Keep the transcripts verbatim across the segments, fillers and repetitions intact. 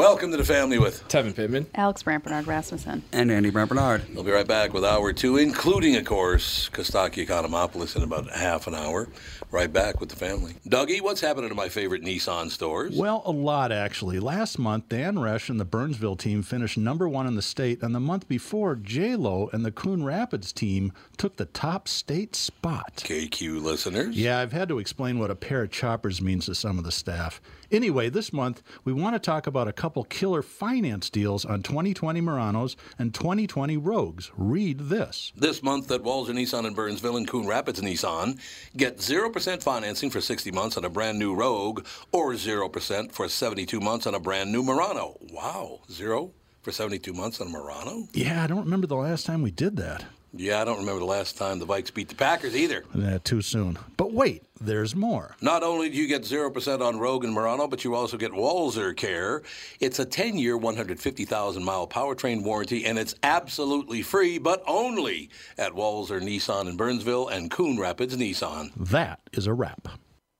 Welcome to the family with Tevin Pittman, Alex Brampernard-Rasmussen, and Andy Brampernard. We'll be right back with hour two, including, of course, Kostaki Economopoulos in about half an hour. Right back with the family. Dougie, what's happening to my favorite Nissan stores? Well, a lot, actually. Last month, Dan Resch and the Burnsville team finished number one in the state, and the month before, J-Lo and the Coon Rapids team took the top state spot. K Q listeners? Yeah, I've had to explain what a pair of choppers means to some of the staff. Anyway, this month, we want to talk about a couple killer finance deals on twenty twenty Muranos and twenty twenty Rogues. Read this. This month at Walser Nissan in Burnsville and Coon Rapids Nissan, get zero percent financing for sixty months on a brand new Rogue or zero percent for seventy-two months on a brand new Murano. Wow, zero for seventy-two months on a Murano? Yeah, I don't remember the last time we did that. Yeah, I don't remember the last time the Vikes beat the Packers either. Yeah, too soon. But wait, there's more. Not only do you get zero percent on Rogue and Murano, but you also get Walser Care. It's a ten-year, one hundred fifty thousand mile powertrain warranty, and it's absolutely free, but only at Walser Nissan in Burnsville and Coon Rapids Nissan. That is a wrap.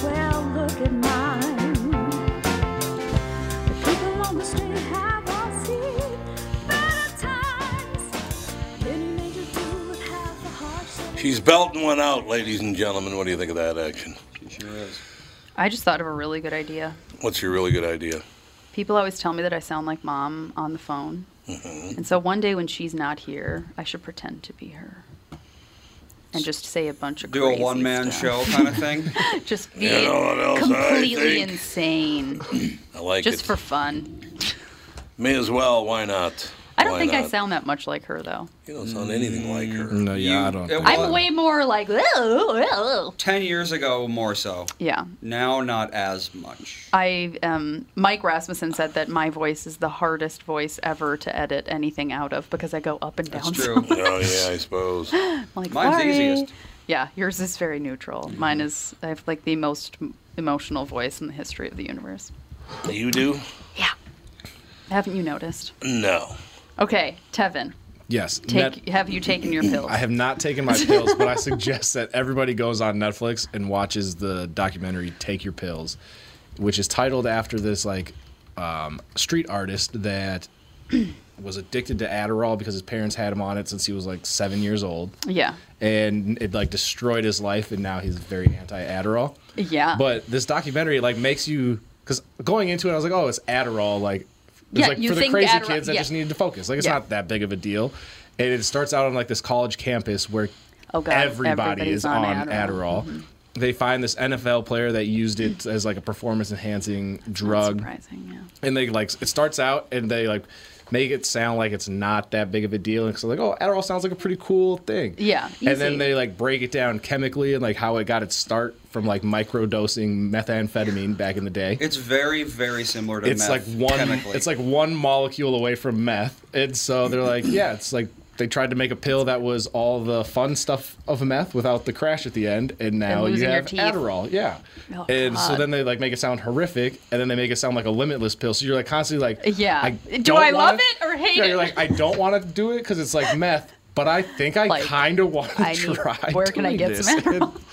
Well, look at mine. The people on the street have all seen better times. Many major dudes have the heart. She's belting one out, ladies and gentlemen. What do you think of that action? She sure is. I just thought of a really good idea. What's your really good idea? People always tell me that I sound like Mom on the phone. Mm-hmm. And so one day when she's not here, I should pretend to be her. And just say a bunch of do crazy do a one-man show kind of thing. Just be you know completely I insane. I like just it. Just for fun. May as well. Why not? I don't why think not? I sound that much like her, though. You don't sound anything mm. like her. No, yeah, you, I don't. It, well, I'm way more like. Ten years ago, more so. Yeah. Now, not as much. I um, Mike Rasmussen said that my voice is the hardest voice ever to edit anything out of because I go up and down. That's true. So oh yeah, I suppose. Like, mine's the easiest. Yeah, yours is very neutral. Mm. Mine is. I have like the most emotional voice in the history of the universe. You do? Yeah. Haven't you noticed? No. Okay, Tevin. Yes. Take, Net- have you taken your pills? I have not taken my pills, but I suggest that everybody goes on Netflix and watches the documentary Take Your Pills, which is titled after this like um, street artist that was addicted to Adderall because his parents had him on it since he was like seven years old. Yeah. And it like destroyed his life, and now he's very anti-Adderall. Yeah. But this documentary like makes you, because going into it, I was like, oh, it's Adderall, like. It's yeah, like you for the crazy Adderall, kids that yeah. just needed to focus. Like it's yeah. not that big of a deal. And it starts out on like this college campus where oh God, everybody is on Adderall. Adderall. Mm-hmm. They find this N F L player that used it as like a performance enhancing drug. That's surprising, yeah. And they like it starts out and they like make it sound like it's not that big of a deal. And it's like, oh, Adderall sounds like a pretty cool thing. Yeah. Easy. And then they like break it down chemically and like how it got its start from like microdosing methamphetamine back in the day. It's very, very similar to it's meth. It's like one chemically. It's like one molecule away from meth. And so they're like, yeah, it's like they tried to make a pill that was all the fun stuff of meth without the crash at the end, and now and you have Adderall. Yeah. Oh, and God. So then they like make it sound horrific, and then they make it sound like a limitless pill. So you're like constantly like, yeah, I don't do I wanna... love it or hate yeah, it? You're like, I don't want to do it because it's like meth, but I think I like, kind of want to try. Need... Where can I get this. Some Adderall? And,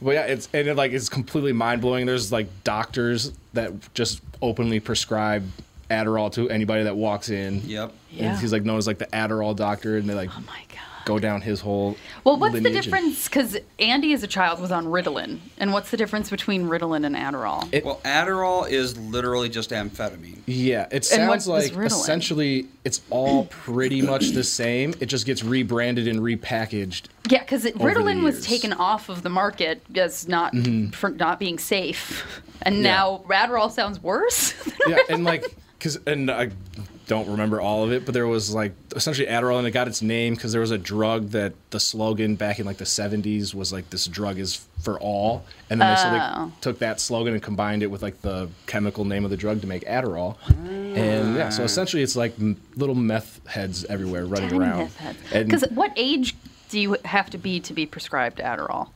well, yeah, it's and it like it's completely mind blowing. There's like doctors that just openly prescribe Adderall to anybody that walks in. Yep. Yeah. And he's like known as like the Adderall doctor, and they like. Oh my God. go down his whole Well, what's the difference? Because Andy, as a child, was on Ritalin. And what's the difference between Ritalin and Adderall? It, well, Adderall is literally just amphetamine. Yeah, it sounds like essentially it's all pretty much the same. It just gets rebranded and repackaged. Yeah, because Ritalin was taken off of the market as not mm-hmm. for not being safe. And now yeah. Adderall sounds worse. Yeah, and like, because, and I don't remember all of it, but there was like essentially Adderall, and it got its name because there was a drug that the slogan back in like the seventies was like, this drug is for all, and then oh. they, so they took that slogan and combined it with like the chemical name of the drug to make Adderall. Oh. And yeah, so essentially it's like little meth heads everywhere running Damn around. Because what age do you have to be to be prescribed Adderall?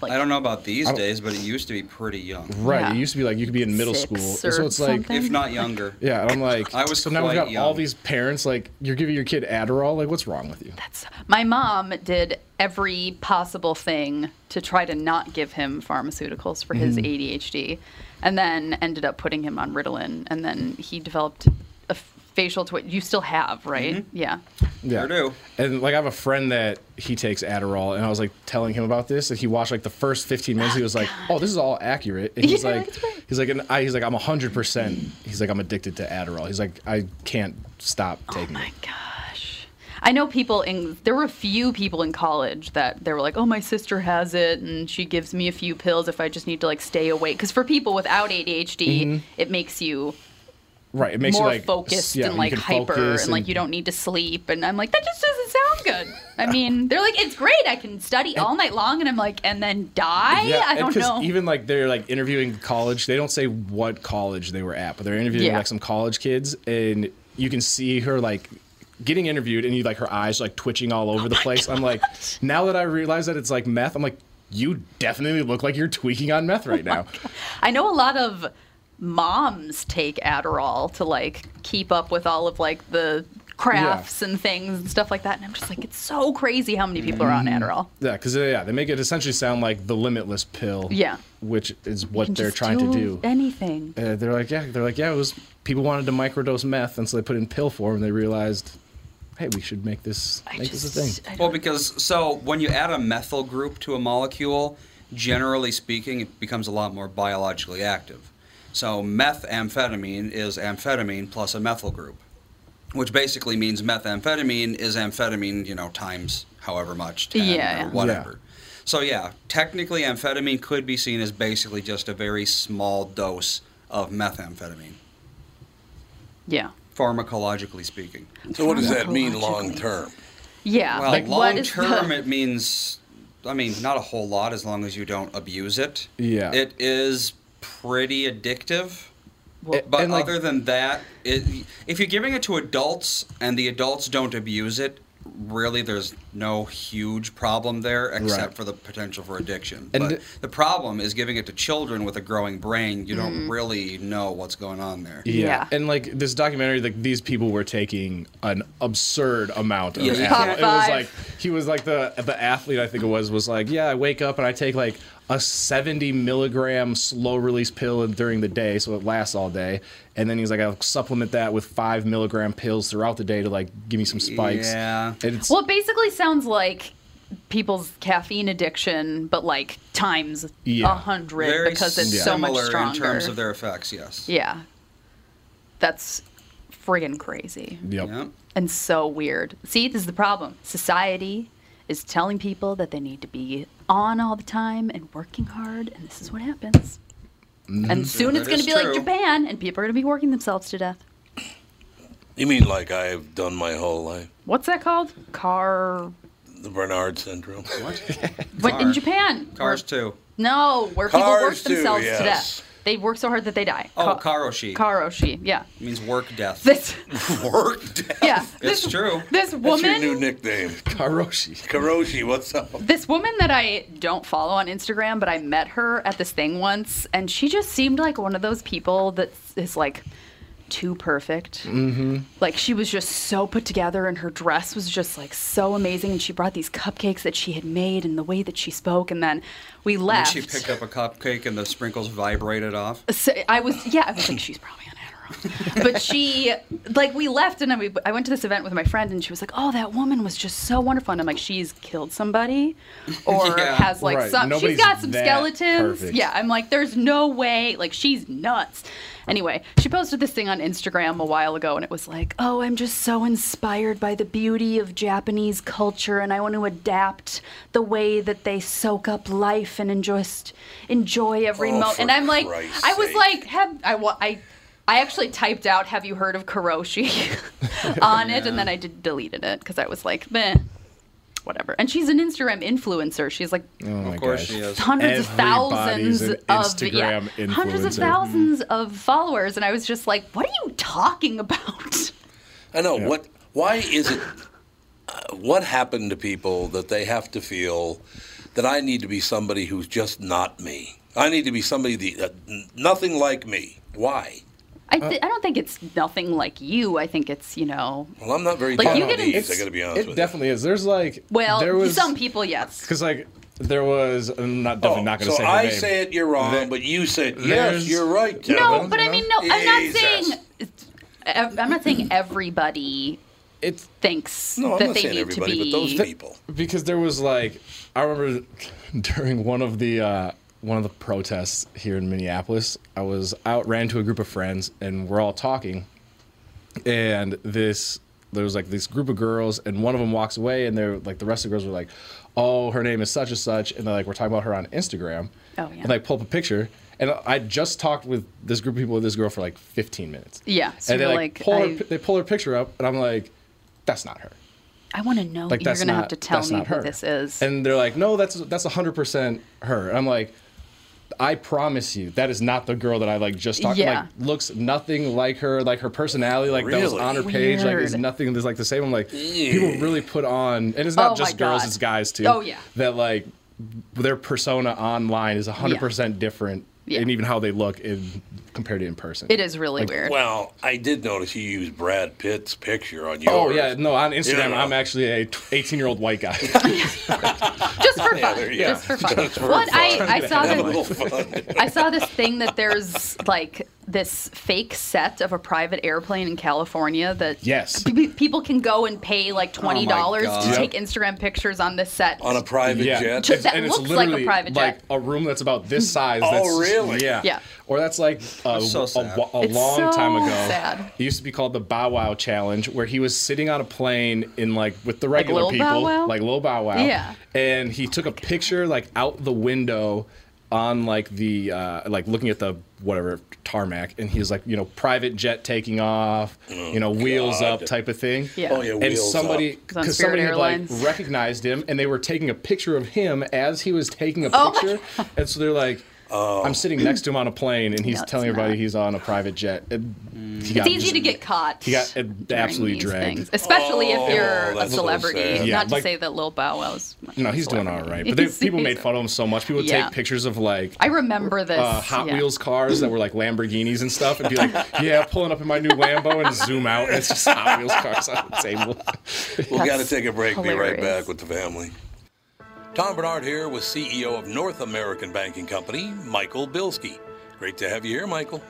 Like, I don't know about these days, but it used to be pretty young. Right, yeah. It used to be like you could be in middle Six school, so it's like something. If not younger. Yeah, and I'm like, I was so now we've got young. All these parents like, you're giving your kid Adderall. Like, what's wrong with you? That's my mom did every possible thing to try to not give him pharmaceuticals for his mm. A D H D, and then ended up putting him on Ritalin, and then he developed a facial twitch. You still have, right? Mm-hmm. Yeah. Yeah. Sure do. And like I have a friend that he takes Adderall, and I was like telling him about this, and he watched like the first fifteen minutes. He was like, "Oh, this is all accurate." And he's yeah, like, that's right. "He's like, and I, he's like, I'm one hundred percent. He's like, I'm addicted to Adderall. He's like, I can't stop taking it." Oh my it. gosh! I know people in there were a few people in college that they were like, "Oh, my sister has it, and she gives me a few pills if I just need to like stay awake." Because for people without A D H D, mm-hmm. it makes you. Right, it makes more you like, focused yeah, and like hyper, and, and like you don't need to sleep. And I'm like, that just doesn't sound good. I mean, they're like, it's great. I can study all night long, and I'm like, and then die. Yeah, I don't know. Even like they're like interviewing college. They don't say what college they were at, but they're interviewing yeah. like some college kids, and you can see her like getting interviewed, and you like her eyes like twitching all over oh the place. God. I'm like, now that I realize that it's like meth, I'm like, you definitely look like you're tweaking on meth right oh now. God. I know a lot of. Moms take Adderall to like keep up with all of like the crafts yeah. and things and stuff like that, and I'm just like, it's so crazy how many people are on Adderall. Yeah, because yeah, they make it essentially sound like the limitless pill. Yeah, which is what you can they're just trying do to do. Anything. Uh, they're like, yeah, they're like, yeah, it was people wanted to microdose meth, and so they put it in pill form, and they realized, hey, we should make this I make just, this a thing. Well, because so when you add a methyl group to a molecule, generally speaking, it becomes a lot more biologically active. So methamphetamine is amphetamine plus a methyl group, which basically means methamphetamine is amphetamine, you know, times however much, ten yeah, or whatever. Yeah. So yeah, technically amphetamine could be seen as basically just a very small dose of methamphetamine. Yeah. Pharmacologically speaking. So what does that mean long term? Yeah. Well, like long term the... it means, I mean, not a whole lot as long as you don't abuse it. Yeah. It is... pretty addictive, well, but like, other than that, it, if you're giving it to adults and the adults don't abuse it, really there's no huge problem there except right. for the potential for addiction. And but the problem is giving it to children with a growing brain. You don't mm. really know what's going on there. Yeah. yeah. And like this documentary, like these people were taking an absurd amount of yeah. Adderall. It was like he was like the the athlete I think it was was like, yeah, I wake up and I take like a seventy milligram slow release pill during the day, so it lasts all day. And then he's like, I'll supplement that with five milligram pills throughout the day to like give me some spikes. Yeah. It's, well, it basically sounds like people's caffeine addiction, but like times a yeah. hundred because it's yeah. so much stronger in terms of their effects. Yes. Yeah. That's friggin' crazy. Yep. yep. And so weird. See, this is the problem. Society is telling people that they need to be on all the time and working hard, and this is what happens. Mm-hmm. And soon yeah, it's going to be true. Like Japan, and people are going to be working themselves to death. You mean like I've done my whole life? What's that called? Car... The Bernard syndrome. What? But in Japan. Cars two. No, where Cars people work too, themselves yes. to death. They work so hard that they die. Oh, Ka- karoshi. Karoshi, yeah. It means work death. This, work death? Yeah. This, it's true. This woman. That's your new nickname. Karoshi. Karoshi, what's up? This woman that I don't follow on Instagram, but I met her at this thing once, and she just seemed like one of those people that is like too perfect. Mm-hmm. Like she was just so put together, and her dress was just like so amazing, and she brought these cupcakes that she had made, and the way that she spoke, and then we left. And she picked up a cupcake and the sprinkles vibrated off. So I was yeah I was like, she's probably on Adderall. But she, like, we left, and I, we, I went to this event with my friend, and she was like, "Oh, that woman was just so wonderful." And I'm like, "She's killed somebody, or yeah, has like right. some. Nobody's she's got some skeletons." Perfect. Yeah, I'm like, "There's no way. Like, she's nuts." Anyway, she posted this thing on Instagram a while ago, and it was like, "Oh, I'm just so inspired by the beauty of Japanese culture, and I want to adapt the way that they soak up life and just enjoy every oh, moment." And I'm like, Christ I was sake. like, "Have I?" I I actually typed out, "Have you heard of Karoshi?" on yeah. it, and then I did, deleted it because I was like, meh, whatever. And she's an Instagram influencer. She's like, oh my of course gosh. she is. Hundreds Everybody's of thousands an of yeah, influencer. hundreds of thousands mm-hmm. of followers, and I was just like, what are you talking about? I know yeah. what. Why is it? Uh, what happened to people that they have to feel that I need to be somebody who's just not me? I need to be somebody that uh, nothing like me. Why? I, th- I don't think it's nothing like you. I think it's, you know... Well, I'm not very like, you on these, I gotta be honest with you. It definitely is. There's, like... Well, there was, some people, yes. Because, like, there was... I'm not, definitely oh, not gonna so say I name. say it, you're wrong, there, but you say, yes, you're right, Kevin. No, but I mean, no, I'm Jesus. not saying... I'm not saying everybody it's, thinks no, that they need to be... but those people. Because there was, like... I remember during one of the... Uh, one of the protests here in Minneapolis, I was out, ran to a group of friends, and we're all talking. And this, there was like this group of girls, and one of them walks away, and they're like, the rest of the girls were like, "Oh, her name is such and such," and they're like, "We're talking about her on Instagram." Oh yeah. And like pull up a picture, and I just talked with this group of people with this girl for like fifteen minutes. Yeah. So and they like, like pull I... her, they pull her picture up, and I'm like, "That's not her." I want to know. Like, you're gonna not, have to tell me who this is. And they're like, "No, that's that's one hundred percent her." And I'm like, I promise you, that is not the girl that I like just talked. Yeah. Like, looks nothing like her. Like, her personality, like really? that was on her page, Weird. like, is nothing. There's like the same. I'm like, yeah. people really put on, and it's not oh just girls, God. it's guys too. Oh yeah. That like their persona online is one hundred percent yeah. different. Yeah. And even how they look in, compared to in person. It is really like, weird. Well, I did notice you used Brad Pitt's picture on yours. Oh, yeah. No, on Instagram, yeah. I'm actually a eighteen-year-old white guy. Just for fun. Yeah, yeah. Just for fun. Just for well, fun. I, I, saw the, I saw this thing that there's, like, this fake set of a private airplane in California that yes. p- people can go and pay like twenty dollars oh to yep. take Instagram pictures on this set. On a private yeah. jet? It's, that and looks it's literally like a private jet. Like a room that's about this size. That's, oh, really? Yeah. yeah. Or that's like a, so a, a long so time ago. Sad. It used to be called the Bow Wow Challenge, where he was sitting on a plane in like with the regular like people, Bow Wow? like Lil Bow Wow. Yeah. And he oh took a God. picture like out the window on like the uh, like looking at the whatever tarmac, and he's like, you know, private jet taking off, oh, you know, wheels God. up type of thing. Yeah. Oh, yeah, and somebody because somebody had, like recognized him, and they were taking a picture of him as he was taking a picture, oh and so they're like, oh. I'm sitting next to him on a plane, and he's no, telling everybody not. he's on a private jet. It, mm. It's easy just, to get caught. He got absolutely dragged. Things. Especially oh, if you're a celebrity. So yeah, not like, to say that Lil Bow Wow's No, he's doing all right. But they, people made fun of him so much. People would yeah. take pictures of, like, I remember this. Uh, Hot yeah. Wheels cars that were, like, Lamborghinis and stuff, and be like, yeah, pulling up in my new Lambo, and zoom out, and it's just Hot Wheels cars on the table. We've got to take a break. Hilarious. Be right back with the family. Tom Bernard here with C E O of North American Banking Company, Michael Bilski. Great to have you here, Michael.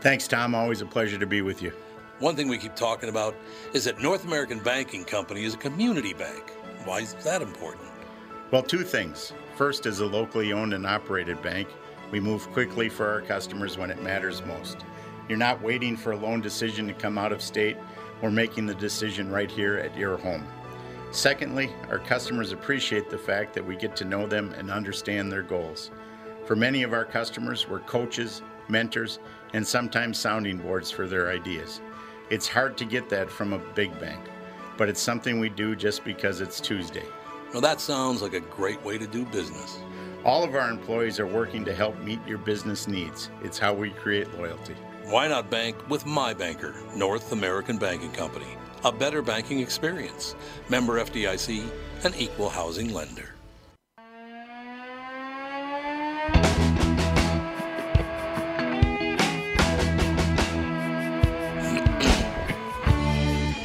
Thanks, Tom. Always a pleasure to be with you. One thing we keep talking about is that North American Banking Company is a community bank. Why is that important? Well, two things. First, as a locally owned and operated bank, we move quickly for our customers when it matters most. You're not waiting for a loan decision to come out of state. We're making the decision right here at your home. Secondly, our customers appreciate the fact that we get to know them and understand their goals. For many of our customers, we're coaches, mentors, and sometimes sounding boards for their ideas. It's hard to get that from a big bank, but it's something we do just because it's Tuesday. Well, that sounds like a great way to do business. All of our employees are working to help meet your business needs. It's how we create loyalty. Why not bank with my banker, North American Banking Company? A better banking experience. Member F D I C, an equal housing lender.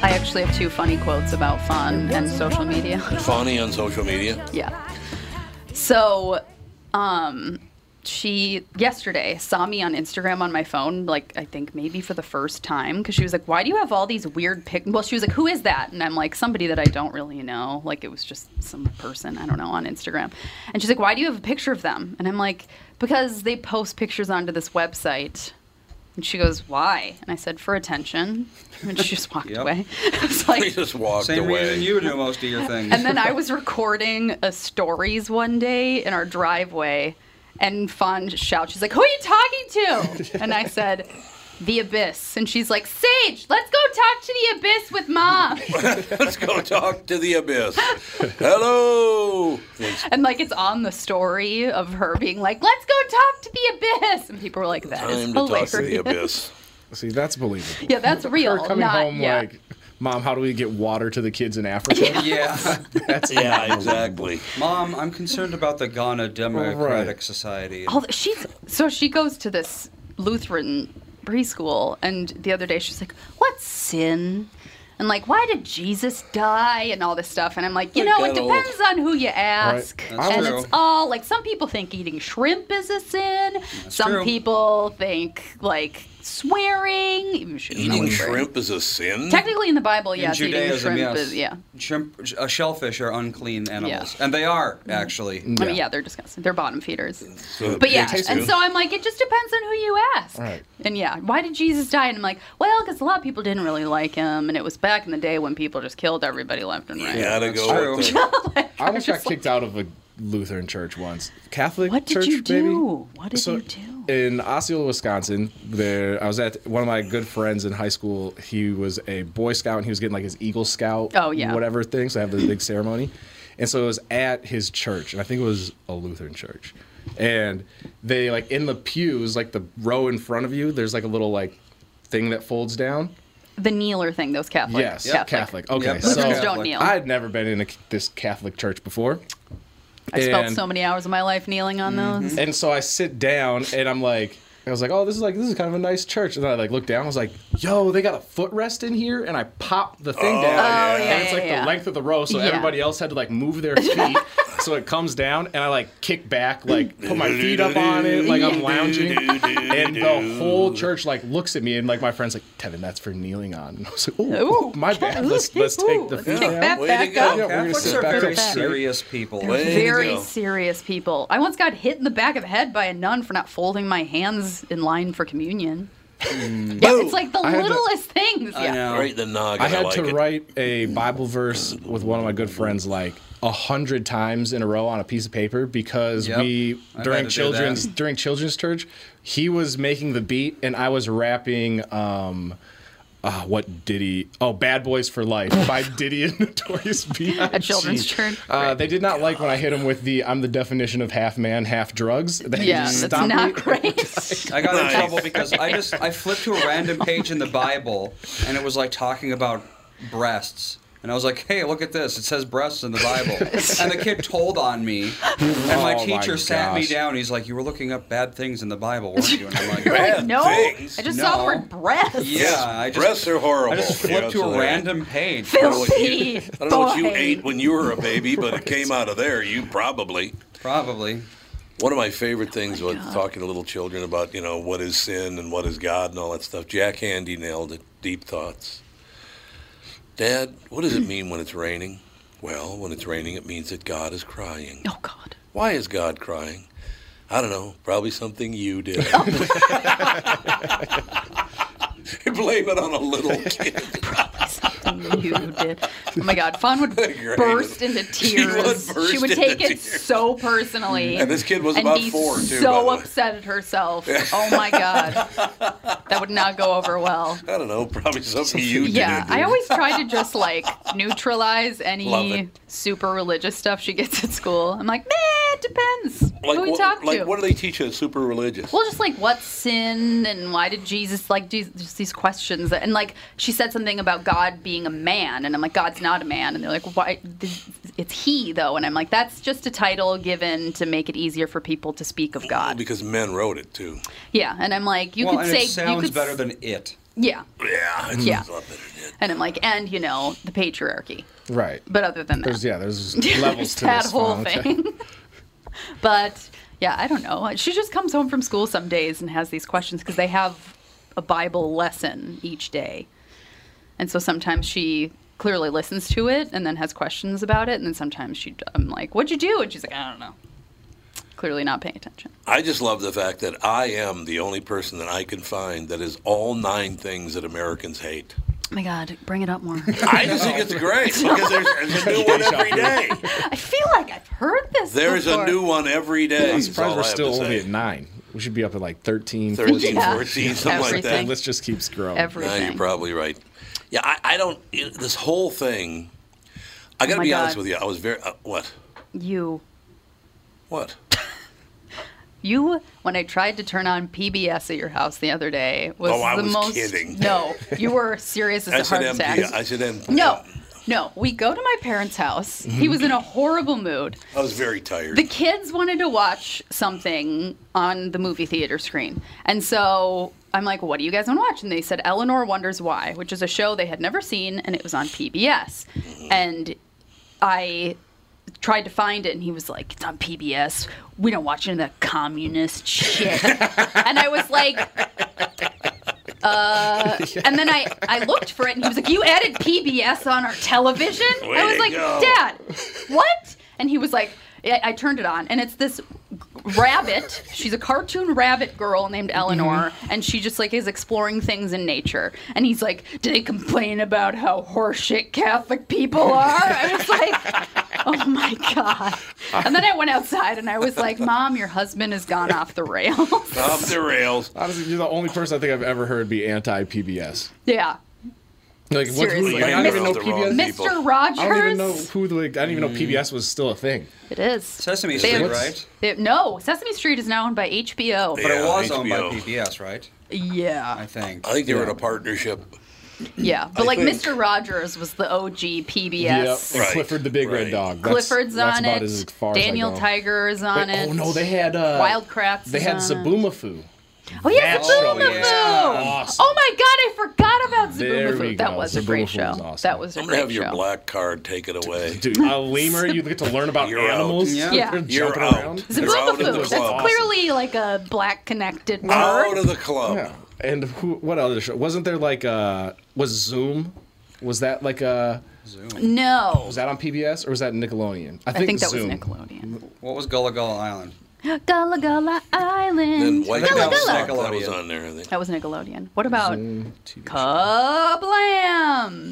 I actually have two funny quotes about fun and social media. Funny on social media? Yeah. So, um... she yesterday saw me on Instagram on my phone, like I think maybe for the first time, because she was like, why do you have all these weird pic? Well, she was like, who is that? And I'm like, somebody that I don't really know. Like it was just some person, I don't know, on Instagram. And she's like, why do you have a picture of them? And I'm like, because they post pictures onto this website. And she goes, why? And I said, for attention. And she just walked yep. away. I was like, we just walked same away. Same reason you do most of your things. And then I was recording a stories one day in our driveway. And Fawn shouts, she's like, who are you talking to? And I said, the Abyss. And she's like, Sage, let's go talk to the Abyss with Mom. Let's go talk to the Abyss. Hello. And, like, it's on the story of her being like, let's go talk to the Abyss. And people were like, that is hilarious. Time to talk to the Abyss. See, that's believable. Yeah, that's real. Her coming Not, home yeah. like... Mom, how do we get water to the kids in Africa? Yeah, yeah. That's yeah, exactly. Mom, I'm concerned about the Ghana Democratic right. Society. Oh, she's so she goes to this Lutheran preschool, and the other day she's like, "What's sin?" And like, why did Jesus die? And all this stuff. And I'm like, you know, it depends on who you ask. Right. And true. It's all, like, some people think eating shrimp is a sin. That's some true. People think, like, swearing. Even eating shrimp is a sin? Technically in the Bible, in yes. Judaism, eating shrimp yes. is, yeah. Shrimp, uh, shellfish are unclean animals. Yeah. And they are, actually. Yeah. I mean, yeah, they're disgusting. They're bottom feeders. So, but yeah, and so I'm like, it just depends on who you ask. Right. And yeah, why did Jesus die? And I'm like, well, because a lot of people didn't really like him, and it was bad. Back in the day when people just killed everybody left and right. Yeah, to go. With the... like, I almost got like... kicked out of a Lutheran church once. Catholic what church, maybe? What did you do? Baby? What did so you do? In Osceola, Wisconsin, there I was at one of my good friends in high school. He was a Boy Scout, and he was getting like his Eagle Scout oh, yeah. whatever thing, so I have the big ceremony. And so it was at his church, and I think it was a Lutheran church. And they, like, in the pews, like the row in front of you, there's like a little like thing that folds down. The kneeler thing, those Catholics. Yes, yep. Catholic. Catholic. Okay, yep. So Catholic. Don't kneel. I had never been in a, this Catholic church before. I and, spent so many hours of my life kneeling on mm-hmm. those. And so I sit down, and I'm like, I was like, oh, this is like this is kind of a nice church. And then I like looked down, I was like, yo, they got a footrest in here, and I popped the thing oh, down, yeah. and yeah, it's like yeah. the length of the row, so yeah. everybody else had to like move their feet. So it comes down, and I like kick back, like put my feet up on it, like I'm lounging, and the whole church like looks at me, and like my friend's like, Tevin, that's for kneeling on. And I was like, ooh, ooh my bad. Let's let's take the feet yeah, back, back up. Yeah, Catholics are very serious people. Very serious people. I once got hit in the back of the head by a nun for not folding my hands in line for communion. Mm. Yeah, it's like the littlest to, things. Yeah. I know. Right, the nog. I had I like to it. Write a Bible verse with one of my good friends like a hundred times in a row on a piece of paper because yep. we during children's during children's church, he was making the beat and I was rapping. Um, Uh, what Diddy? Oh, Bad Boys for Life by Diddy and Notorious B I G At children's church. Uh, they did not like when I hit him with the "I'm the definition of half man, half drugs." They yeah, just that's not great. I got in trouble because I just I flipped to a random page in the Bible and it was like talking about breasts. And I was like, hey, look at this. It says breasts in the Bible. And the kid told on me. And my oh teacher my sat me down. He's like, you were looking up bad things in the Bible, weren't you? And I'm like, bad no, things? I just no. saw the word breasts. Yeah. I just, breasts are horrible. I just flipped yeah, to a random page. Filthy I don't know, what you, I don't know what you ate when you were a baby, but it came out of there. You probably. Probably. One of my favorite things oh my was God. Talking to little children about, you know, what is sin and what is God and all that stuff. Jack Handy nailed it. Deep Thoughts. Dad, what does it mean when it's raining? Well, when it's raining, it means that God is crying. Oh, God. Why is God crying? I don't know. Probably something you did. You blame it on a little kid. Probably something you did. Oh, my God. Fawn would burst into tears. She would, burst she would take it tears. So personally. And this kid was and about four, too. So upset at herself. Oh, my God. That would not go over well. I don't know. Probably something you did. Yeah. I always try to just, like, neutralize any super religious stuff she gets at school. I'm like, meh, it depends. Like, who we what, talk like, to. What do they teach us super religious? Well, just, like, what's sin and why did Jesus, like, Jesus, just these questions. That, and, like, she said something about God being a man, and I'm like, God's not a man. And they're like, why? It's he, though. And I'm like, that's just a title given to make it easier for people to speak of God. Because men wrote it, too. Yeah, and I'm like, you well, could and say... it sounds you could better than it. Yeah. Yeah, it yeah. sounds a lot better than it. And I'm like, and, you know, the patriarchy. Right. But other than that. There's, yeah, there's levels to that this. That whole thing. But... Yeah, I don't know. She just comes home from school some days and has these questions because they have a Bible lesson each day. And so sometimes she clearly listens to it and then has questions about it. And then sometimes she, I'm like, what'd you do? And she's like, I don't know. Clearly not paying attention. I just love the fact that I am the only person that I can find that is all nine things that Americans hate. Oh my God, bring it up more. I just think it's great because there's, there's a new one every day. I feel like I've heard this There's before. a new one every day. I'm surprised we're still only at nine. We should be up at like thirteen, thirteen, yeah. fourteen, something Everything. like that. Let's just keep scrolling. Everything. No, you're probably right. Yeah, I, I don't, this whole thing, I got to oh be God. honest with you. I was very, uh, what? You. What? You, when I tried to turn on P B S at your house the other day, was oh, I the was most. Kidding. No, you were serious as a heart attack. I should end. No, no. We go to my parents' house. He was in a horrible mood. I was very tired. The kids wanted to watch something on the movie theater screen, and so I'm like, "What do you guys want to watch?" And they said, "Eleanor Wonders Why," which is a show they had never seen, and it was on P B S, and I. tried to find it, and he was like, it's on P B S. We don't watch any of that communist shit. And I was like, uh. And then I, I looked for it, and he was like, you added P B S on our television? Way I was like, go. Dad, what? And he was like, I, I turned it on, and it's this rabbit. She's a cartoon rabbit girl named Eleanor, mm-hmm. and she just like is exploring things in nature. And he's like, did they complain about how horseshit Catholic people are? I was like... Oh, my God. And then I went outside, and I was like, Mom, your husband has gone off the rails. Off the rails. Honestly, you're the only person I think I've ever heard be anti-P B S. Yeah. Like, Seriously. What, like, I don't even know P B S. Mister Rogers. I don't even know who the, I didn't even know P B S was still a thing. It is. Sesame Street, have, right? They, no, Sesame Street is now owned by H B O. But yeah, it was H B O. Owned by P B S, right? Yeah. I think. I think they yeah. were in a partnership. Yeah, but I like think. Mister Rogers was the O G P B S. Yep. And right. Clifford the Big right. Red Dog. That's, Clifford's that's on it. As far Daniel as Tiger is on Wait, it. Oh no, they had uh, Wildcrafts. They had Zoboomafoo. Oh yeah, Zoboomafoo! Awesome. Oh my God, I forgot about Zoboomafoo. That was Zaboomafoo a great show. Awesome. That was a I'm great show. I'm gonna have your black card taken away, dude. A lemur, you get to learn about You're animals. Out. Yeah, yeah. You're out. Zoboomafoo. That's clearly like a black connected word. Out of the club. And who? What other show? Wasn't there like a... Was Zoom? Was that like a... Zoom? No. Was that on P B S or was that Nickelodeon? I think, I think that Zoom. was Nickelodeon. What was Gullah Gullah Island? Gullah Gullah Island. Gullah Gullah. That was on there, I think. That was Nickelodeon. What about Kablam?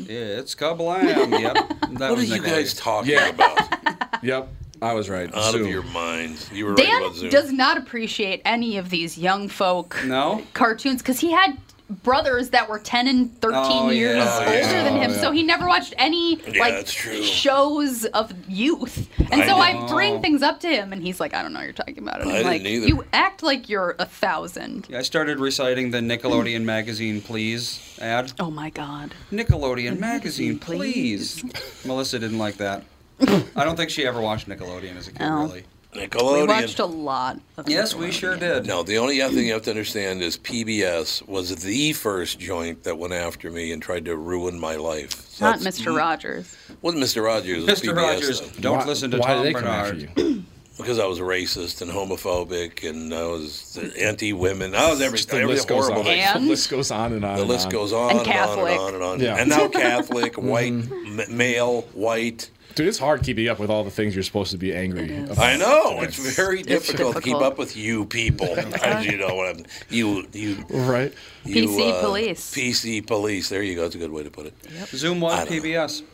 Yeah, it's Kablam. Yep. That what was are you guys talking yeah. about? Yep. I was right. Out Zoom. Of your mind. You were Dan right about Zoom. Dan does not appreciate any of these young folk no? cartoons because he had brothers that were ten and thirteen oh, years yeah. older yeah. than him, oh, yeah. so he never watched any yeah, like shows of youth. And I so know. I bring things up to him, and he's like, I don't know what you're talking about. And I'm I like, didn't either. You act like you're a thousand. Yeah, I started reciting the Nickelodeon Magazine Please ad. Oh, my God. Nickelodeon Magazine Please. please. Melissa didn't like that. I don't think she ever watched Nickelodeon as a kid, no. really. Nickelodeon. We watched a lot of Yes, we sure did. No, the only other thing you have to understand is P B S was the first joint that went after me and tried to ruin my life. So Not Mister Mm, Rogers. Wasn't Mister Rogers. It was Mister P B S, Rogers, though. Don't why, listen to why Tom did they Bernard. Come after you? Because I was racist and homophobic and I was anti-women. I was every, the every horrible thing. The list goes on and on. The list goes on and, and, on, and on and on. Yeah. And now Catholic, white, m- male, white. Dude, it's hard keeping up with all the things you're supposed to be angry about. I know. It's very it's difficult, difficult to keep up with you people. As you know what I'm you you right. You, P C uh, police. P C police. There you go. That's a good way to put it. Yep. Zoom was P B S. Know.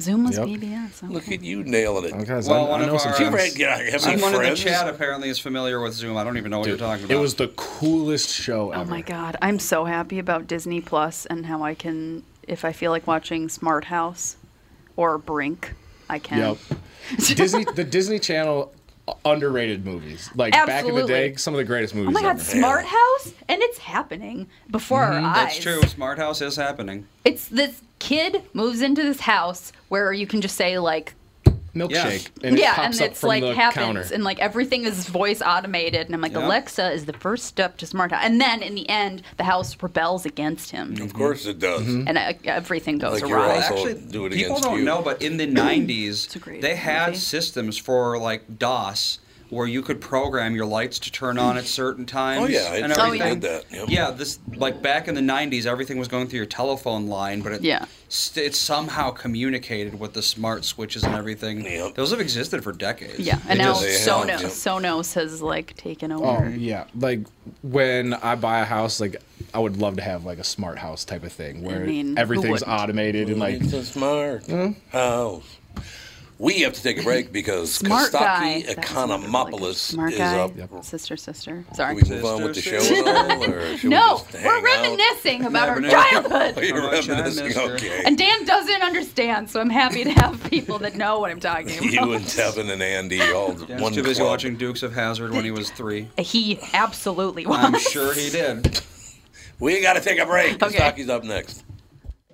Zoom was yep. P B S. Okay. Look at you nailing it. Okay, so well, I, one I know of some our, read, yeah, have someone in the chat apparently is familiar with Zoom. I don't even know what Dude, you're talking about. It was the coolest show ever. Oh my God. I'm so happy about Disney Plus and how I can, if I feel like watching Smart House or Brink, I can. Yep. Disney, the Disney Channel underrated movies. Like Absolutely. Back in the day, some of the greatest movies. Oh my God, ever. Smart House? And it's happening before mm-hmm. our eyes. That's true. Smart House is happening. It's this kid moves into this house where you can just say, like, milkshake. Yeah. And it yeah, pops and up it's from like the happens counter. And like everything is voice automated. And I'm like, yep. Alexa is the first step to Smart House. And then in the end, the house rebels against him. Of course it does. Mm-hmm. And uh, everything goes like awry. Actually, do it people don't you. know, but in the nineties, they had movie. systems for like DOS where you could program your lights to turn on at certain times. Oh yeah, I and everything. Did that. Yep. Yeah, this like back in the nineties, everything was going through your telephone line, but it yeah. st- it somehow communicated with the smart switches and everything. Yep. Those have existed for decades. Yeah, and it now just, Sonos yep. Sonos has like taken over. Oh yeah, like when I buy a house, like I would love to have like a smart house type of thing where I mean, everything's automated who and like it's a smart mm-hmm. house. We have to take a break because smart Kostaki Economopoulos like is up. Yep. Sister, sister. Sorry. Can we move sister, on with the show at all? Or should no, we we're reminiscing out? About our childhood. Oh, you're reminiscing, okay. And Dan doesn't understand, so I'm happy to have people that know what I'm talking about. You and Tevin and Andy all Dan's one too busy club. Watching Dukes of Hazzard when he was three. He absolutely was. I'm sure he did. We got to take a break. Kostaki's okay. up next.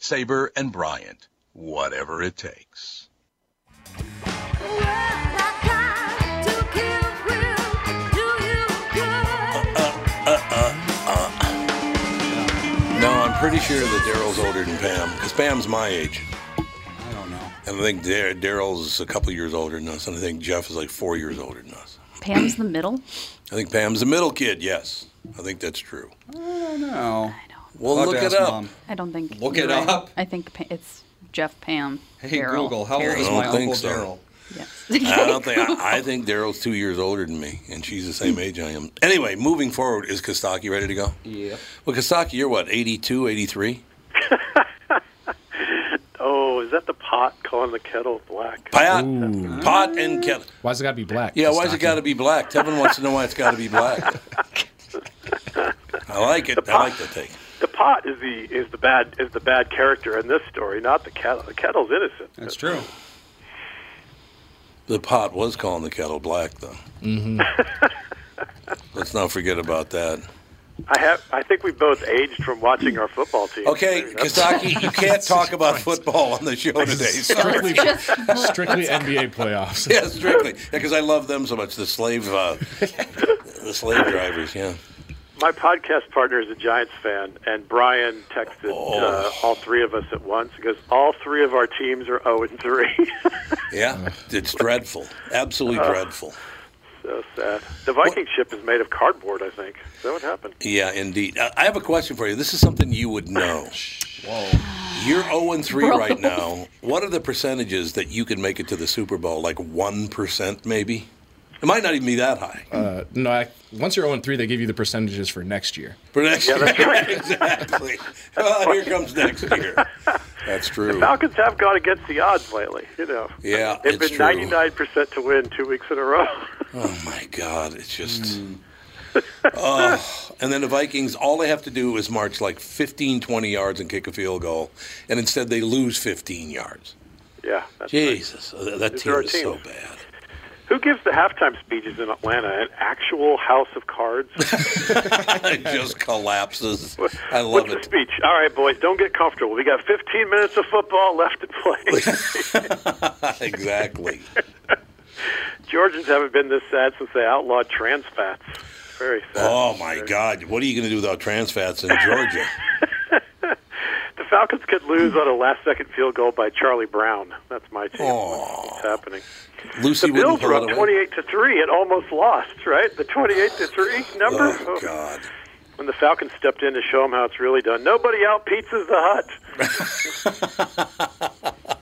Saber and Bryant, whatever it takes. Uh, uh, uh, uh, uh. No, I'm pretty sure that Daryl's older than Pam, because Pam's my age. I don't know. And I think Daryl's a couple years older than us, and I think Jeff is like four years older than us. Pam's the middle? I think Pam's the middle kid, yes. I think that's true. I don't know. Well, look it up. Mom. I don't think. Look it right. up. I think it's Jeff, Pam. Hey, Darryl, Google, how old is my uncle so. Daryl? Yes. I don't think. I, I think Daryl's two years older than me, and she's the same age I am. Anyway, moving forward, is Kostaki ready to go? Yeah. Well, Kostaki, you're what, eighty-two, eighty-three? Oh, is that the pot calling the kettle black? Pot, Ooh. pot and kettle. Why's it got to be black? Yeah, Kostaki? Why's it got to be black? Tevin wants to know why it's got to be black. I like it. I like the take. The pot is the is the bad is the bad character in this story, not the kettle. The kettle's innocent. That's true. The pot was calling the kettle black, though. Mm-hmm. Let's not forget about that. I have. I think we both aged from watching our football team. Okay, Kostaki, you can't talk about football on the show today. Sorry. Strictly, strictly N B A playoffs. Yeah, strictly. Because yeah, I love them so much. The slave, uh, the slave drivers. Yeah. My podcast partner is a Giants fan, and Brian texted oh. uh, all three of us at once. He goes, all three of our teams are zero and three. Yeah, it's dreadful. Absolutely uh, dreadful. So sad. The Viking what? ship is made of cardboard, I think. Is that what happened? Yeah, indeed. I have a question for you. This is something you would know. Whoa. You're zero and three Bro. right now. What are the percentages that you can make it to the Super Bowl? Like one percent maybe? It might not even be that high. Uh, no, I, once you're zero and three, they give you the percentages for next year. For next year, yeah, exactly. Well, here comes next year. That's true. The Falcons have gone against the odds lately, you know. Yeah, they've been ninety-nine percent to win two weeks in a row. Oh my God, it's just. Mm. Uh, and then the Vikings, all they have to do is march like fifteen, twenty yards and kick a field goal, and instead they lose fifteen yards. Yeah. That's Jesus, right. that team is team. so bad. Who gives the halftime speeches in Atlanta? An actual house of cards? It just collapses. I love What's it. What's the speech? All right, boys, don't get comfortable. We got fifteen minutes of football left to play. Exactly. Georgians haven't been this sad since they outlawed trans fats. Very sad. Oh, my Very God. Sad. What are you going to do without trans fats in Georgia? The Falcons could lose on a last-second field goal by Charlie Brown. That's my team. What's happening? Lucy the Bills were up twenty-eight to three and almost lost, right? The twenty-eight to three number. Oh, oh God! When the Falcons stepped in to show them how it's really done, nobody out pizzas the hut.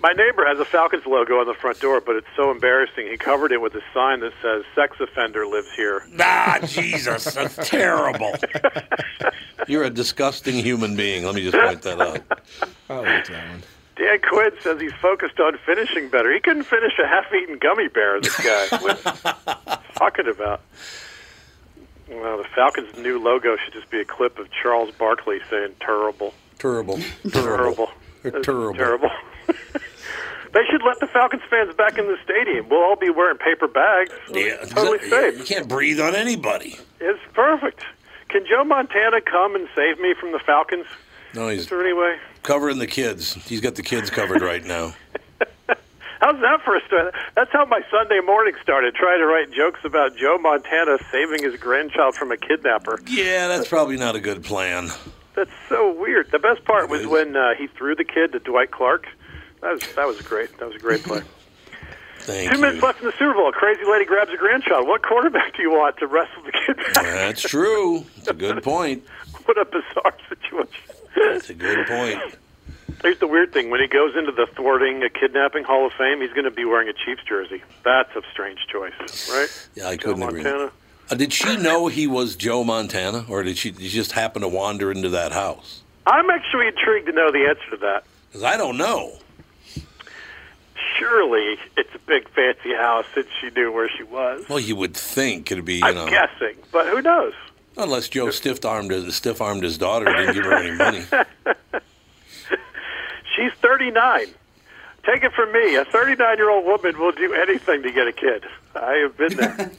My neighbor paper has a Falcons logo on the front door, but it's so embarrassing. He covered it with a sign that says, "Sex offender lives here." Ah, Jesus, that's terrible. You're a disgusting human being. Let me just point that out. I'll wait that one. Dan Quinn says he's focused on finishing better. He couldn't finish a half-eaten gummy bear, this guy. What's talking about? Well, the Falcons' new logo should just be a clip of Charles Barkley saying terrible. Terrible. Terrible. Terrible. Terrible. Terrible. They should let the Falcons fans back in the stadium. We'll all be wearing paper bags. Yeah, totally safe. You can't breathe on anybody. It's perfect. Can Joe Montana come and save me from the Falcons? No, he's anyway? covering the kids. He's got the kids covered right now. How's that for a start? That's how my Sunday morning started, trying to write jokes about Joe Montana saving his grandchild from a kidnapper. Yeah, that's probably not a good plan. That's so weird. The best part was when uh, he threw the kid to Dwight Clark. That was that was great. That was a great play. Thank Two you. minutes left in the Super Bowl. A crazy lady grabs a grandchild. What quarterback do you want to wrestle the kid back? That's true. That's a good point. What a bizarre situation. That's a good point. Here's the weird thing. When he goes into the Thwarting a Kidnapping Hall of Fame, he's going to be wearing a Chiefs jersey. That's a strange choice, right? Yeah, I couldn't agree. Uh, did she know he was Joe Montana, or did she, did she just happen to wander into that house? I'm actually intrigued to know the answer to that. Because I don't know. Surely it's a big fancy house since she knew where she was. Well, you would think it'd be, you I'm know. I'm guessing, but who knows? Unless Joe stiff-armed his, stiff-armed his daughter and didn't give her any money. She's thirty-nine. Take it from me, a thirty-nine-year-old woman will do anything to get a kid. I have been there.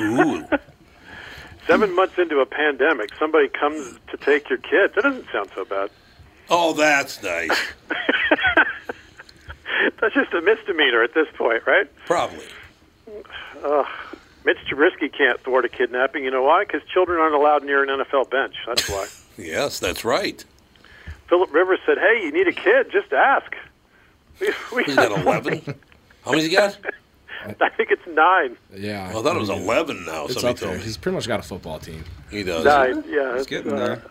Ooh. Seven months into a pandemic, somebody comes to take your kids. That doesn't sound so bad. Oh, that's nice. That's just a misdemeanor at this point, right? Probably. Uh, Mitch Trubisky can't thwart a kidnapping. You know why? Because children aren't allowed near an N F L bench. That's why. Yes, that's right. Philip Rivers said, hey, you need a kid, just ask. We, we He's got eleven? How many's he got? I think it's nine. Yeah. Well, I thought it was eleven now. It's up there. He's pretty much got a football team. He does. Nine, yeah. He's getting uh, there.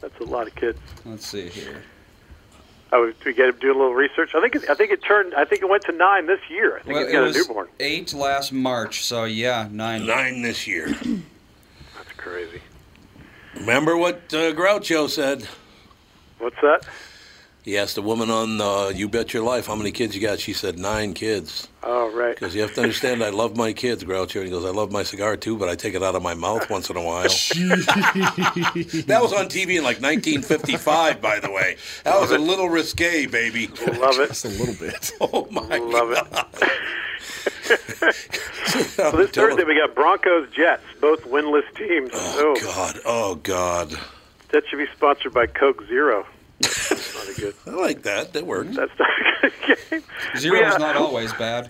That's a lot of kids. Let's see here. Oh, did we get him doing a little research? I think it, I think it turned. I think it went to nine this year. I think well, he's got it a newborn. Eight last March, so yeah, nine. Nine this year. That's crazy. Remember what uh, Groucho said. What's that? He asked a woman on uh, You Bet Your Life, how many kids you got? She said, nine kids. Oh, right. Because you have to understand, I love my kids, Groucho. He goes, I love my cigar, too, but I take it out of my mouth once in a while. That was on T V in, like, nineteen fifty-five, by the way. That was a little risque, baby. Love it. Just a little bit. Oh, my love God. It. So this Thursday, we got Broncos, Jets, both winless teams. Oh, oh, God. Oh, God. That should be sponsored by Coke Zero. That's not a good. I like that. That works. That's not a good game. Zero's had, not always bad.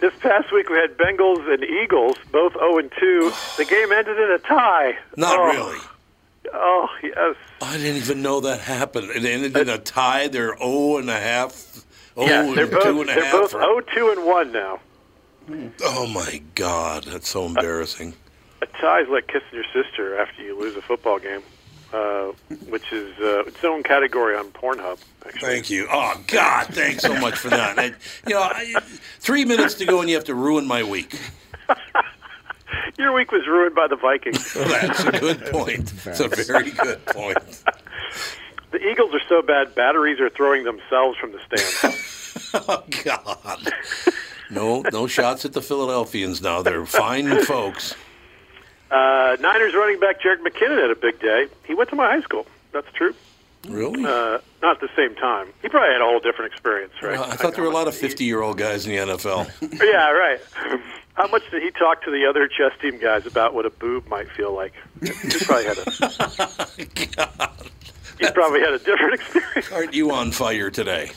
This past week we had Bengals and Eagles, both oh and two. The game ended in a tie. Not oh. really. Oh, yes. I didn't even know that happened. It ended in a tie. They're oh and a half. Yeah, they're both oh two and a half. They're both oh two and one now. Oh, my God. That's so embarrassing. A, a tie is like kissing your sister after you lose a football game. Uh, which is uh, its own category on Pornhub, actually. Thank you. Oh, God, thanks so much for that. I, you know, I, three minutes to go and you have to ruin my week. Your week was ruined by the Vikings. That's a good point. That's a very good point. The Eagles are so bad, batteries are throwing themselves from the stands. Oh, God. No, no shots at the Philadelphians now. They're fine folks. Uh, Niners running back Jerick McKinnon had a big day. He went to my high school. That's true. Really? Uh, not at the same time. He probably had a whole different experience, right? Uh, I thought I there were a lot of fifty-year-old guys in the N F L. Yeah, right. How much did he talk to the other chess team guys about what a boob might feel like? He probably had a, God, he probably had a different experience. Aren't you on fire today?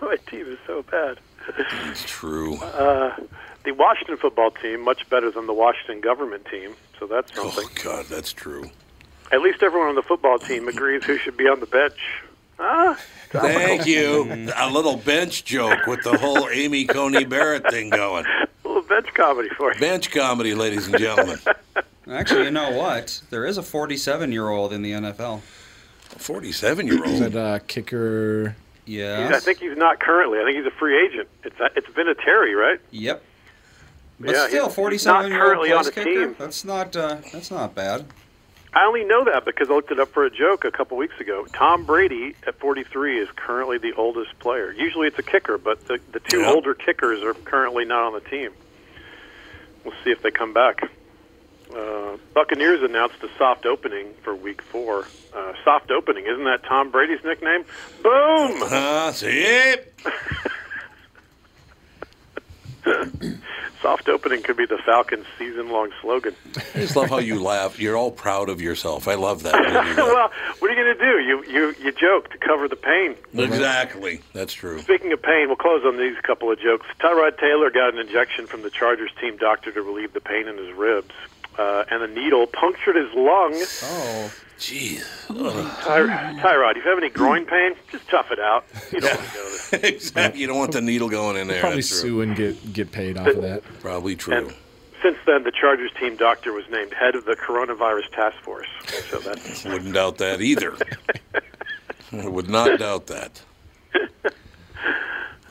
My team is so bad. It's true. Uh... The Washington football team, much better than the Washington government team, so that's something. Oh, God, that's true. At least everyone on the football team agrees who should be on the bench. Huh? Thank you. A little bench joke with the whole Amy Coney Barrett thing going. A little bench comedy for you. Bench comedy, ladies and gentlemen. Actually, you know what? There is a forty-seven-year-old in the N F L. A forty-seven-year-old? Is that uh, kicker... Yeah. I think he's not currently. I think he's a free agent. It's it's Vinatieri, right? Yep. But yeah, still, forty-seven-year-old place kicker. That's not uh, that's not bad. I only know that because I looked it up for a joke a couple weeks ago. Tom Brady at forty-three is currently the oldest player. Usually it's a kicker, but the, the two yep. older kickers are currently not on the team. We'll see if they come back. Uh, Buccaneers announced a soft opening for week four. Uh, soft opening, isn't that Tom Brady's nickname? Boom! Uh, see it? Soft opening could be the Falcons' season-long slogan. I just love how you laugh. You're all proud of yourself. I love that. Well, what are you going to do? You, you you joke to cover the pain. Exactly. That's true. Speaking of pain, we'll close on these couple of jokes. Tyrod Taylor got an injection from the Chargers team doctor to relieve the pain in his ribs, uh, and the needle punctured his lung. Oh, jeez. Ty- Tyrod, if you have any groin pain, just tough it out. You don't want to go there. Exactly. You don't want the needle going in there. Probably That's sue true. and get, get paid off and, of that. Probably true. And since then, the Chargers team doctor was named head of the coronavirus task force. So that's wouldn't doubt that either. I would not doubt that.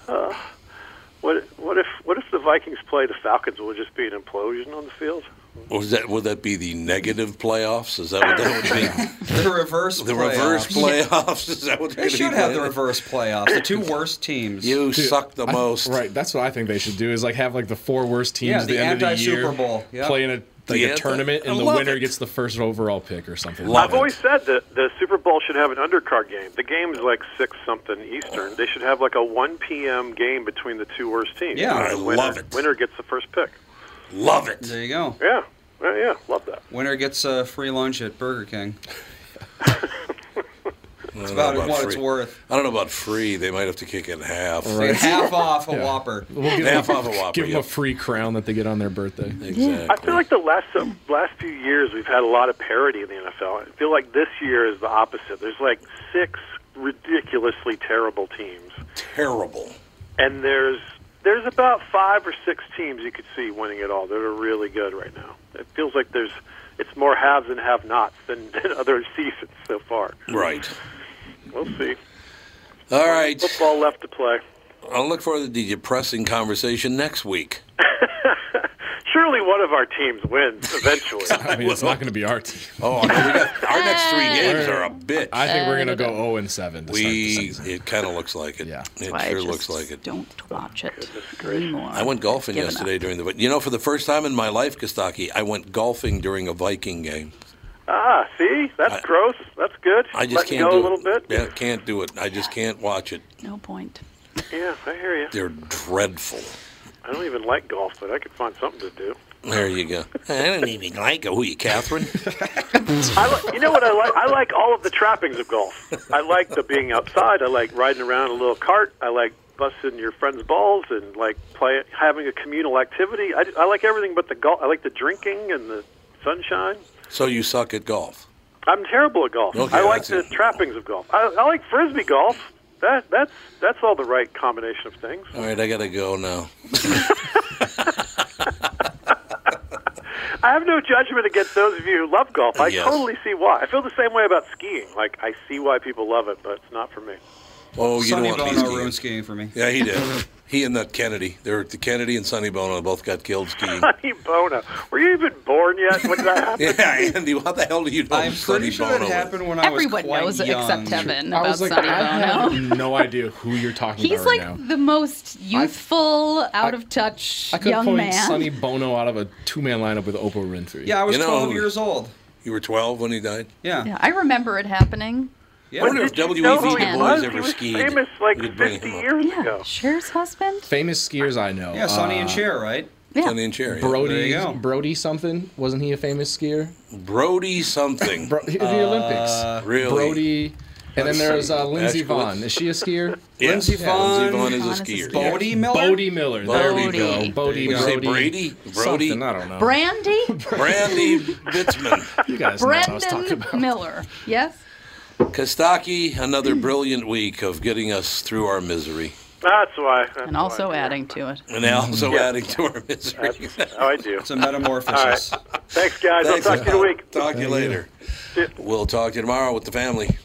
Uh, what what if what if the Vikings play the Falcons? Will it just be an implosion on the field? Or is that, would that be the negative playoffs? Is that what that would be? The reverse the playoffs. The reverse playoffs? Is that what they should have the reverse playoffs. The two worst teams. You Dude, suck the I, most. Right. That's what I think they should do is like have like the four worst teams yeah, at the, the end of the year. Super Bowl. Yep. Play in a, like a tournament and the winner it. gets the first overall pick or something. Love I've it. always said that the Super Bowl should have an undercard game. The game's like six something Eastern. They should have like a one p.m. game between the two worst teams. Yeah, I winner, love it. Winner gets the first pick. Love it. There you go. Yeah. Uh, yeah, love that. Winner gets a uh, free lunch at Burger King. It's about, about what free. it's worth. I don't know about free. They might have to kick it in half. Right. Half off a yeah. Whopper. We'll give half them, off a Whopper. Give yeah. them a free crown that they get on their birthday. Exactly. I feel like the last uh, last few years we've had a lot of parity in the N F L. I feel like this year is the opposite. There's like six ridiculously terrible teams. Terrible. And there's There's about five or six teams you could see winning it all that are really good right now. It feels like there's it's more haves and have-nots than, than other seasons so far. Right. We'll see. All right. Football left to play. I'll look forward to the depressing conversation next week. Surely one of our teams wins eventually. I mean, it's not going to be our team. Oh, I mean, we got, our next three games are a bitch. I think we're going to go zero and seven to we, start the season. It kind of looks like it. Yeah. It Why sure looks like it. Don't watch it anymore. I went golfing Given yesterday up. during the – you know, for the first time in my life, Kostaki, I went golfing during a Viking game. Ah, see? That's I, gross. That's good. I just Let can't go do a little it. bit. Yeah, can't do it. I just can't watch it. No point. Yeah, I hear you. They're dreadful. I don't even like golf, but I could find something to do. There you go. I don't even like it. Who are you, Catherine? I li- you know what I like? I like all of the trappings of golf. I like the being outside. I like riding around in a little cart. I like busting your friend's balls and like play having a communal activity. I, I like everything but the golf. I like the drinking and the sunshine. So you suck at golf? I'm terrible at golf. Okay, I like the it. trappings of golf. I, I like Frisbee golf. That that's that's all the right combination of things. All right, I gotta go now. I have no judgment against those of you who love golf. I yes. totally see why. I feel the same way about skiing. Like I see why people love it, but it's not for me. Oh, you Sonny don't want Bono ruined skiing for me. Yeah, he did. He and that Kennedy. They're the Kennedy and Sonny Bono both got killed skiing. Sonny Bono. Were you even born yet when that happened? Yeah, Andy, how the hell do you know I'm Sonny pretty Bono sure that happened when I was Everyone quite knows young. Except Tevin about I was like, Sonny I Bono. I have no idea who you're talking He's about right like now. He's like the most youthful, I, out of touch young man. I could young point man. Sonny Bono out of a two-man lineup with Oprah Winfrey. Yeah, I was you know, twelve years old. You were twelve when he died? Yeah. Yeah, I remember it happening. Yeah. I wonder if W E B. Du Bois ever skied. Famous like fifty years yeah. ago. Cher's husband? Famous skiers I know. Yeah, Sonny uh, and Cher, right? Yeah. Sonny and Cher. Yeah. Brody, Brody something. Wasn't he a famous skier? Brody something. Bro- the uh, Olympics. Really? Brody. And Let's then there's uh, Lindsey Vonn. Is she a skier? Yeah. Lindsey Vonn. Lindsey Vonn is a skier. Bodie Miller? Bodie Miller. There we go. Bodie Miller. Say Brady? Brody? Something, I don't know. Brandy? Brandy Bitzman. You guys know what I was talking about. Brandon Miller. Yes? Kostaki, another brilliant week of getting us through our misery. That's why. That's and also why adding to it. And also yeah. adding yeah. to our misery. That's how I do. It's a metamorphosis. All right. Thanks, guys. Thanks. I'll talk to you in a week. Talk to you later. We'll talk to you tomorrow with the family.